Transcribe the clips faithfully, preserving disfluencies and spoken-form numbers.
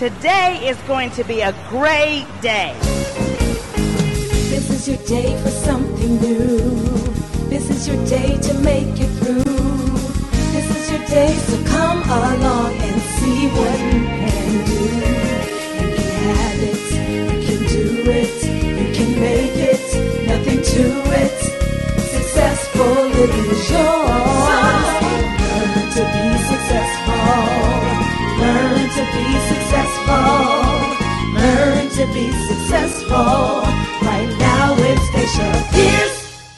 Today is going to be a great day. This is your day for something new. This is your day to make it through. This is your day, so come along and see what you can do. You can have it, you can do it, you can make it, nothing to it. Successful living is yours. Learn to be successful. Learn to be successful. Learn to be successful. Right now it's Stacia Pierce.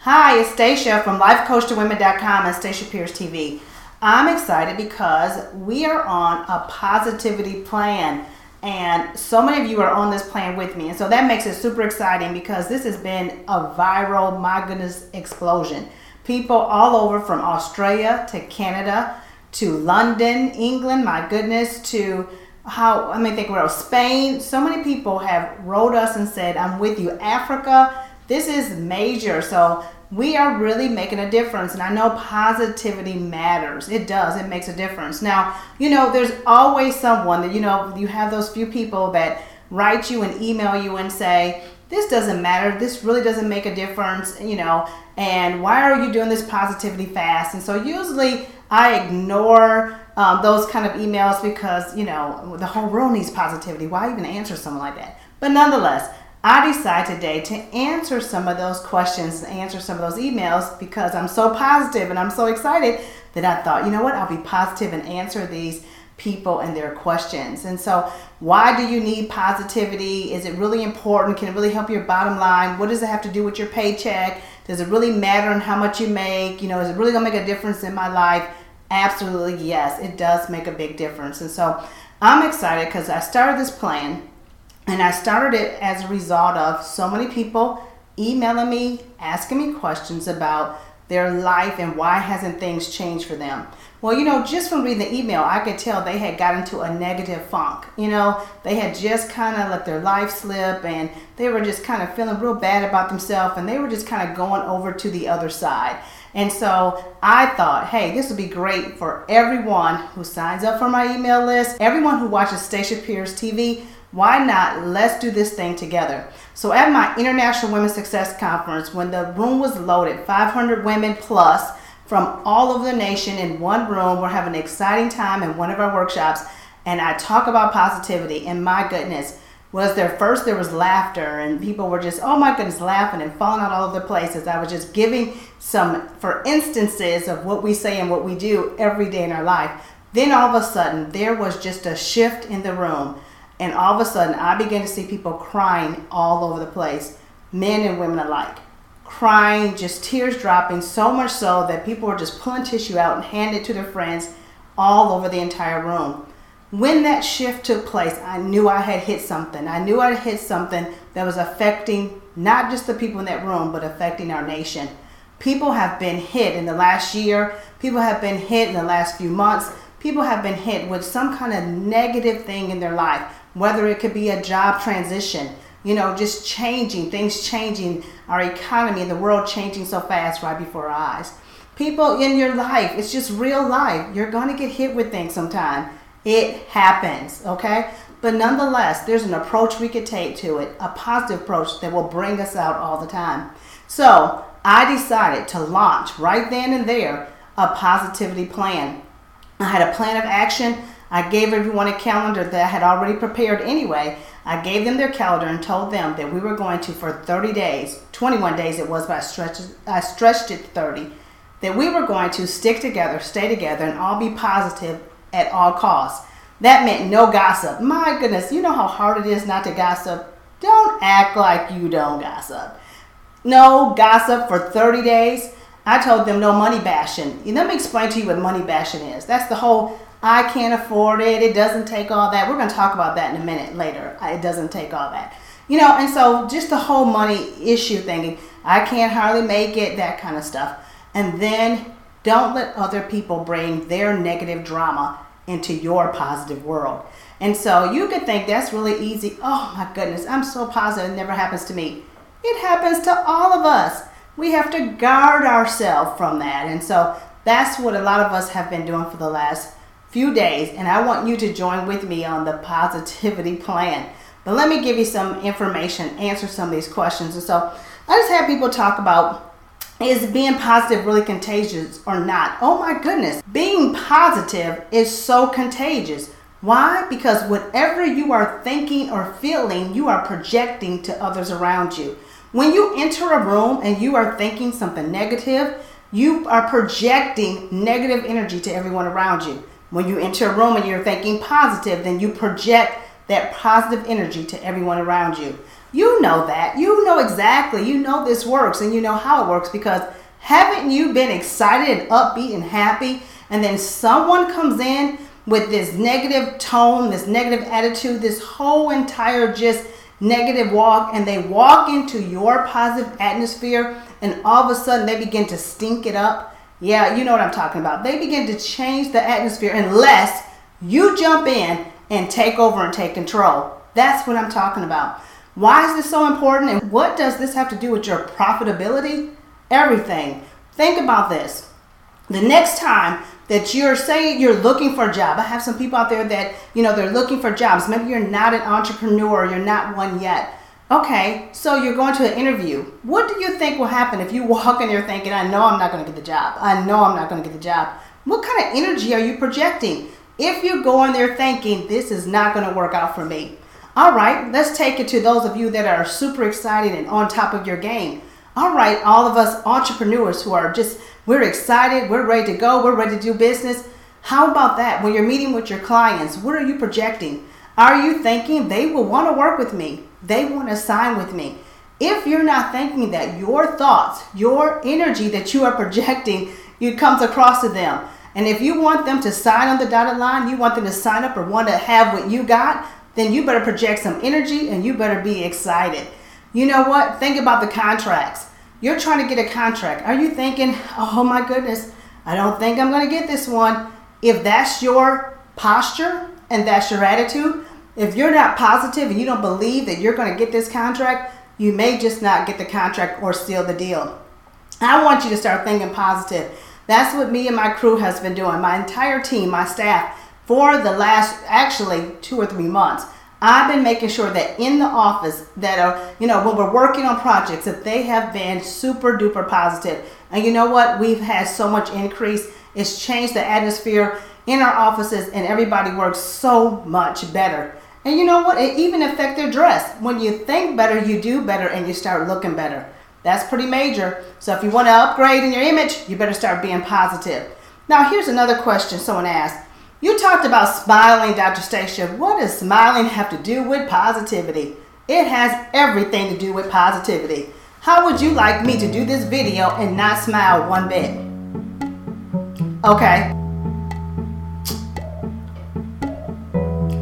Hi, it's Stacia from Life Coach to Women dot com and Station Pierce T V. I'm excited because we are on a positivity plan, and so many of you are on this plan with me, and so that makes it super exciting because this has been a viral, my goodness, explosion. People all over, from Australia to Canada to London, England, my goodness, to how, I mean, think we're Spain. So many people have wrote us and said, I'm with you. Africa, this is major. So we are really making a difference. And I know positivity matters. It does. It makes a difference. Now, you know, there's always someone that, you know, you have those few people that write you and email you and say, this doesn't matter. This really doesn't make a difference, you know, and why are you doing this positivity fast? And so usually I ignore um, those kind of emails because, you know, the whole world needs positivity. Why even answer someone like that? But nonetheless, I decide today to answer some of those questions and answer some of those emails because I'm so positive and I'm so excited that I thought, you know what, I'll be positive and answer these people and their questions. And so, why do you need positivity? Is it really important? Can it really help your bottom line? What does it have to do with your paycheck? Does it really matter in how much you make? You know, is it really gonna make a difference in my life? Absolutely, yes, it does make a big difference. And so I'm excited because I started this plan, and I started it as a result of so many people emailing me, asking me questions about their life and why hasn't things changed for them. Well, you know, just from reading the email, I could tell they had got into a negative funk. You know, they had just kind of let their life slip, and they were just kind of feeling real bad about themselves, and they were just kind of going over to the other side. And so I thought, hey, this would be great for everyone who signs up for my email list, everyone who watches Stacia Pierce T V. Why not? Let's do this thing together. So at my International Women's Success Conference, when the room was loaded, five hundred women plus from all over the nation in one room, we're having an exciting time in one of our workshops, and I talk about positivity, and my goodness, was there first there was laughter, and people were just, oh my goodness, laughing and falling out all over the place as I was just giving some, for instances of what we say and what we do every day in our life. Then all of a sudden, there was just a shift in the room. And all of a sudden, I began to see people crying all over the place, men and women alike, crying, just tears dropping, so much so that people were just pulling tissue out and handing it to their friends all over the entire room. When that shift took place, I knew I had hit something. I knew I had hit something that was affecting not just the people in that room, but affecting our nation. People have been hit in the last year. People have been hit in the last few months. People have been hit with some kind of negative thing in their life, whether it could be a job transition, you know, just changing, things changing, our economy and the world changing so fast right before our eyes. People in your life, it's just real life. You're going to get hit with things sometime. It happens, okay? But nonetheless, there's an approach we could take to it, a positive approach that will bring us out all the time. So I decided to launch right then and there a positivity plan. I had a plan of action. I gave everyone a calendar that I had already prepared anyway. I gave them their calendar and told them that we were going to, for thirty days, twenty-one days it was, but I stretched, I stretched it to thirty, that we were going to stick together, stay together, and all be positive at all costs. That meant no gossip. My goodness, you know how hard it is not to gossip. Don't act like you don't gossip. No gossip for thirty days. I told them no money bashing. Let me explain to you what money bashing is. That's the whole, I can't afford it, it doesn't take all that. We're going to talk about that in a minute later. It doesn't take all that. You know, and so just the whole money issue thinking, I can't hardly make it, that kind of stuff. And then don't let other people bring their negative drama into your positive world. And so you could think that's really easy. Oh my goodness, I'm so positive, it never happens to me. It happens to all of us. We have to guard ourselves from that. And so that's what a lot of us have been doing for the last few days, and I want you to join with me on the positivity plan. But let me give you some information, answer some of these questions. And so I just had people talk about, is being positive really contagious or not? Oh my goodness, being positive is so contagious. Why? Because whatever you are thinking or feeling, you are projecting to others around you. When you enter a room and you are thinking something negative, you are projecting negative energy to everyone around you. When you enter a room and you're thinking positive, then you project that positive energy to everyone around you. You know that. You know exactly. You know this works, and you know how it works, because haven't you been excited and upbeat and happy, and then someone comes in with this negative tone, this negative attitude, this whole entire just negative walk, and they walk into your positive atmosphere, and all of a sudden they begin to stink it up? Yeah, you know what I'm talking about. They begin to change the atmosphere unless you jump in and take over and take control. That's what I'm talking about. Why is this so important, and what does this have to do with your profitability? Everything. Think about this. The next time that you're saying you're looking for a job, I have some people out there that, you know, they're looking for jobs. Maybe you're not an entrepreneur, you're not one yet. Okay, so you're going to an interview. What do you think will happen if you walk in there thinking, I know I'm not going to get the job. I know I'm not going to get the job. What kind of energy are you projecting if you go in there thinking, this is not going to work out for me? All right, let's take it to those of you that are super excited and on top of your game. All right, all of us entrepreneurs who are just, we're excited, we're ready to go, we're ready to do business. How about that? When you're meeting with your clients, what are you projecting? Are you thinking they will want to work with me? They want to sign with me? If you're not thinking that, your thoughts, your energy that you are projecting, it comes across to them. And if you want them to sign on the dotted line, you want them to sign up or want to have what you got, then you better project some energy and you better be excited. You know what? Think about the contracts. You're trying to get a contract. Are you thinking, oh my goodness, I don't think I'm going to get this one? If that's your posture and that's your attitude, if you're not positive and you don't believe that you're going to get this contract, you may just not get the contract or seal the deal. I want you to start thinking positive. That's what me and my crew has been doing, my entire team, my staff, for the last actually two or three months. I've been making sure that in the office that, are, you know, when we're working on projects, that they have been super duper positive. And you know what? We've had so much increase. It's changed the atmosphere in our offices, and everybody works so much better. And you know what? It even affects their dress. When you think better, you do better, and you start looking better. That's pretty major. So if you want to upgrade in your image, you better start being positive. Now, here's another question someone asked. You talked about smiling, Doctor Stacia. What does smiling have to do with positivity? It has everything to do with positivity. How would you like me to do this video and not smile one bit? Okay.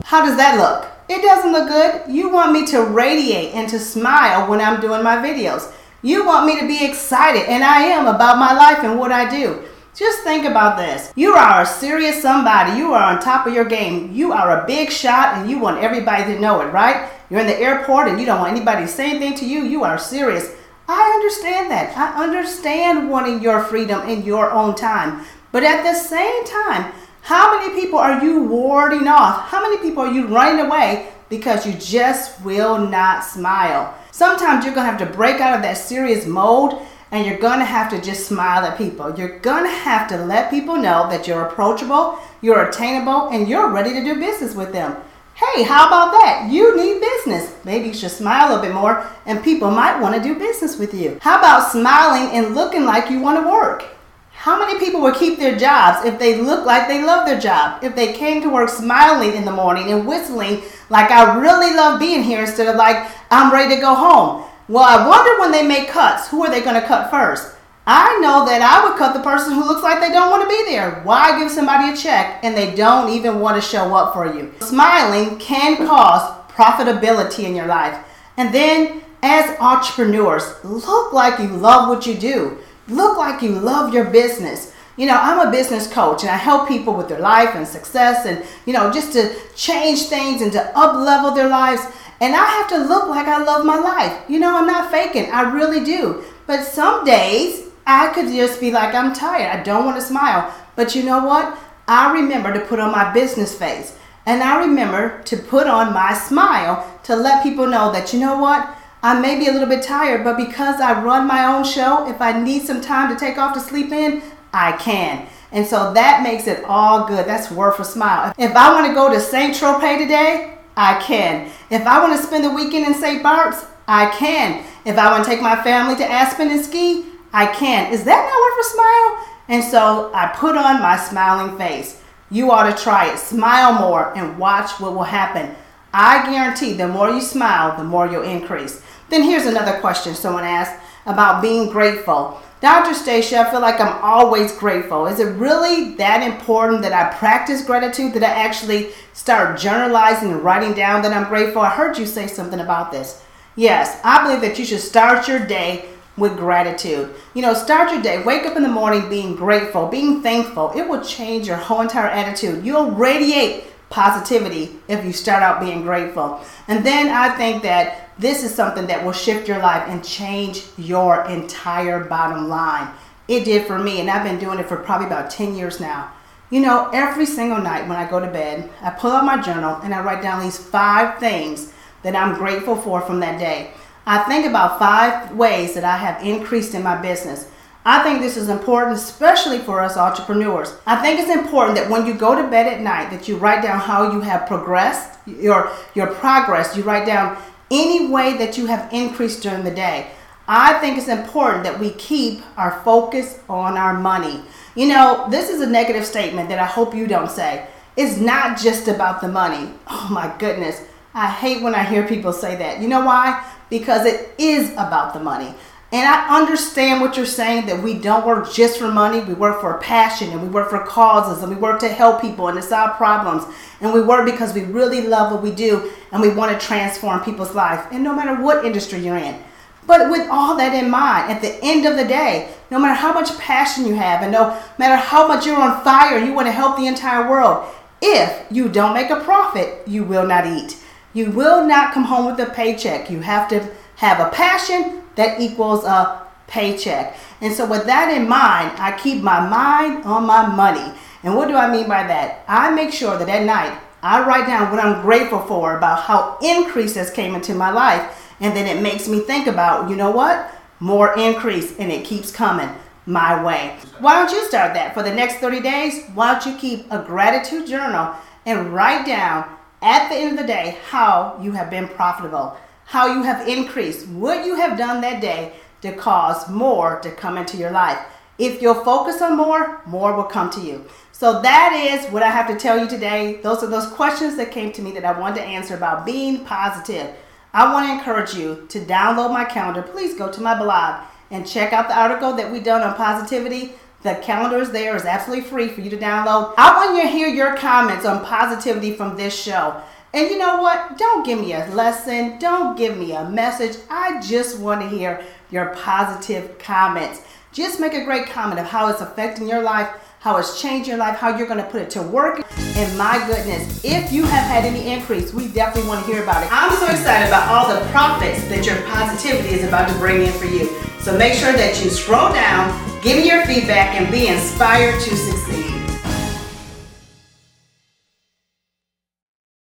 How does that look? It doesn't look good. You want me to radiate and to smile when I'm doing my videos. You want me to be excited, and I am, about my life and what I do. Just think about this. You are a serious somebody. You are on top of your game. You are a big shot, and you want everybody to know it, right? You're in the airport, and you don't want anybody to say anything to you. You are serious. I understand that. I understand wanting your freedom in your own time. But at the same time, how many people are you warding off? How many people are you running away because you just will not smile? Sometimes you're going to have to break out of that serious mode, and you're going to have to just smile at people. You're going to have to let people know that you're approachable, you're attainable, and you're ready to do business with them. Hey, how about that? You need business. Maybe you should smile a little bit more, and people might want to do business with you. How about smiling and looking like you want to work? How many people would keep their jobs if they look like they love their job? If they came to work smiling in the morning and whistling like, I really love being here, instead of like, I'm ready to go home. Well, I wonder when they make cuts, who are they going to cut first? I know that I would cut the person who looks like they don't want to be there. Why give somebody a check and they don't even want to show up for you? Smiling can cause profitability in your life. And then as entrepreneurs, look like you love what you do. Look like you love your business. You know, I'm a business coach, and I help people with their life and success, and, you know, just to change things and to up-level their lives. And I have to look like I love my life. You know, I'm not faking. I really do. But some days I could just be like, I'm tired. I don't want to smile. But you know what? I remember to put on my business face, and I remember to put on my smile to let people know that, you know what, I may be a little bit tired, but because I run my own show, if I need some time to take off to sleep in, I can. And so that makes it all good. That's word for smile. If I want to go to Saint Tropez today, I can. If I want to spend the weekend in Saint Barts, I can. If I want to take my family to Aspen and ski, I can. Is that not word for smile? And so I put on my smiling face. You ought to try it. Smile more and watch what will happen. I guarantee the more you smile, the more you'll increase. Then here's another question someone asked about being grateful. Doctor Stacia, I feel like I'm always grateful. Is it really that important that I practice gratitude, that I actually start journalizing and writing down that I'm grateful? I heard you say something about this. Yes, I believe that you should start your day with gratitude. You know, start your day, wake up in the morning being grateful, being thankful. It will change your whole entire attitude. You'll radiate positivity if you start out being grateful. And then I think that this is something that will shift your life and change your entire bottom line. It did for me, and I've been doing it for probably about ten years now. You know, every single night when I go to bed, I pull out my journal and I write down these five things that I'm grateful for from that day. I think about five ways that I have increased in my business. I think this is important, especially for us entrepreneurs. I think it's important that when you go to bed at night, that you write down how you have progressed, your, your progress. You write down any way that you have increased during the day. I think it's important that we keep our focus on our money. You know, this is a negative statement that I hope you don't say. It's not just about the money. Oh my goodness. I hate when I hear people say that. You know why? Because it is about the money. And I understand what you're saying, that we don't work just for money. We work for passion, and we work for causes, and we work to help people and to solve problems. And we work because we really love what we do, and we want to transform people's life, and no matter what industry you're in. But with all that in mind, at the end of the day, no matter how much passion you have and no matter how much you're on fire, you want to help the entire world. If you don't make a profit, you will not eat. You will not come home with a paycheck. You have to have a passion that equals a paycheck. And so with that in mind, I keep my mind on my money. And what do I mean by that? I make sure that at night, I write down what I'm grateful for, about how increases came into my life. And then it makes me think about, you know what? More increase, and it keeps coming my way. Why don't you start that for the next thirty days? Why don't you keep a gratitude journal and write down at the end of the day how you have been profitable, how you have increased, what you have done that day to cause more to come into your life. If you'll focus on more, more will come to you. So that is what I have to tell you today. Those are those questions that came to me that I wanted to answer about being positive. I want to encourage you to download my calendar. Please go to my blog and check out the article that we've done on positivity. The calendar is there. It's absolutely free for you to download. I want you to hear your comments on positivity from this show. And you know what? Don't give me a lesson. Don't give me a message. I just want to hear your positive comments. Just make a great comment of how it's affecting your life, how it's changed your life, how you're going to put it to work. And my goodness, if you have had any increase, we definitely want to hear about it. I'm so excited about all the profits that your positivity is about to bring in for you. So make sure that you scroll down, give me your feedback, and be inspired to succeed.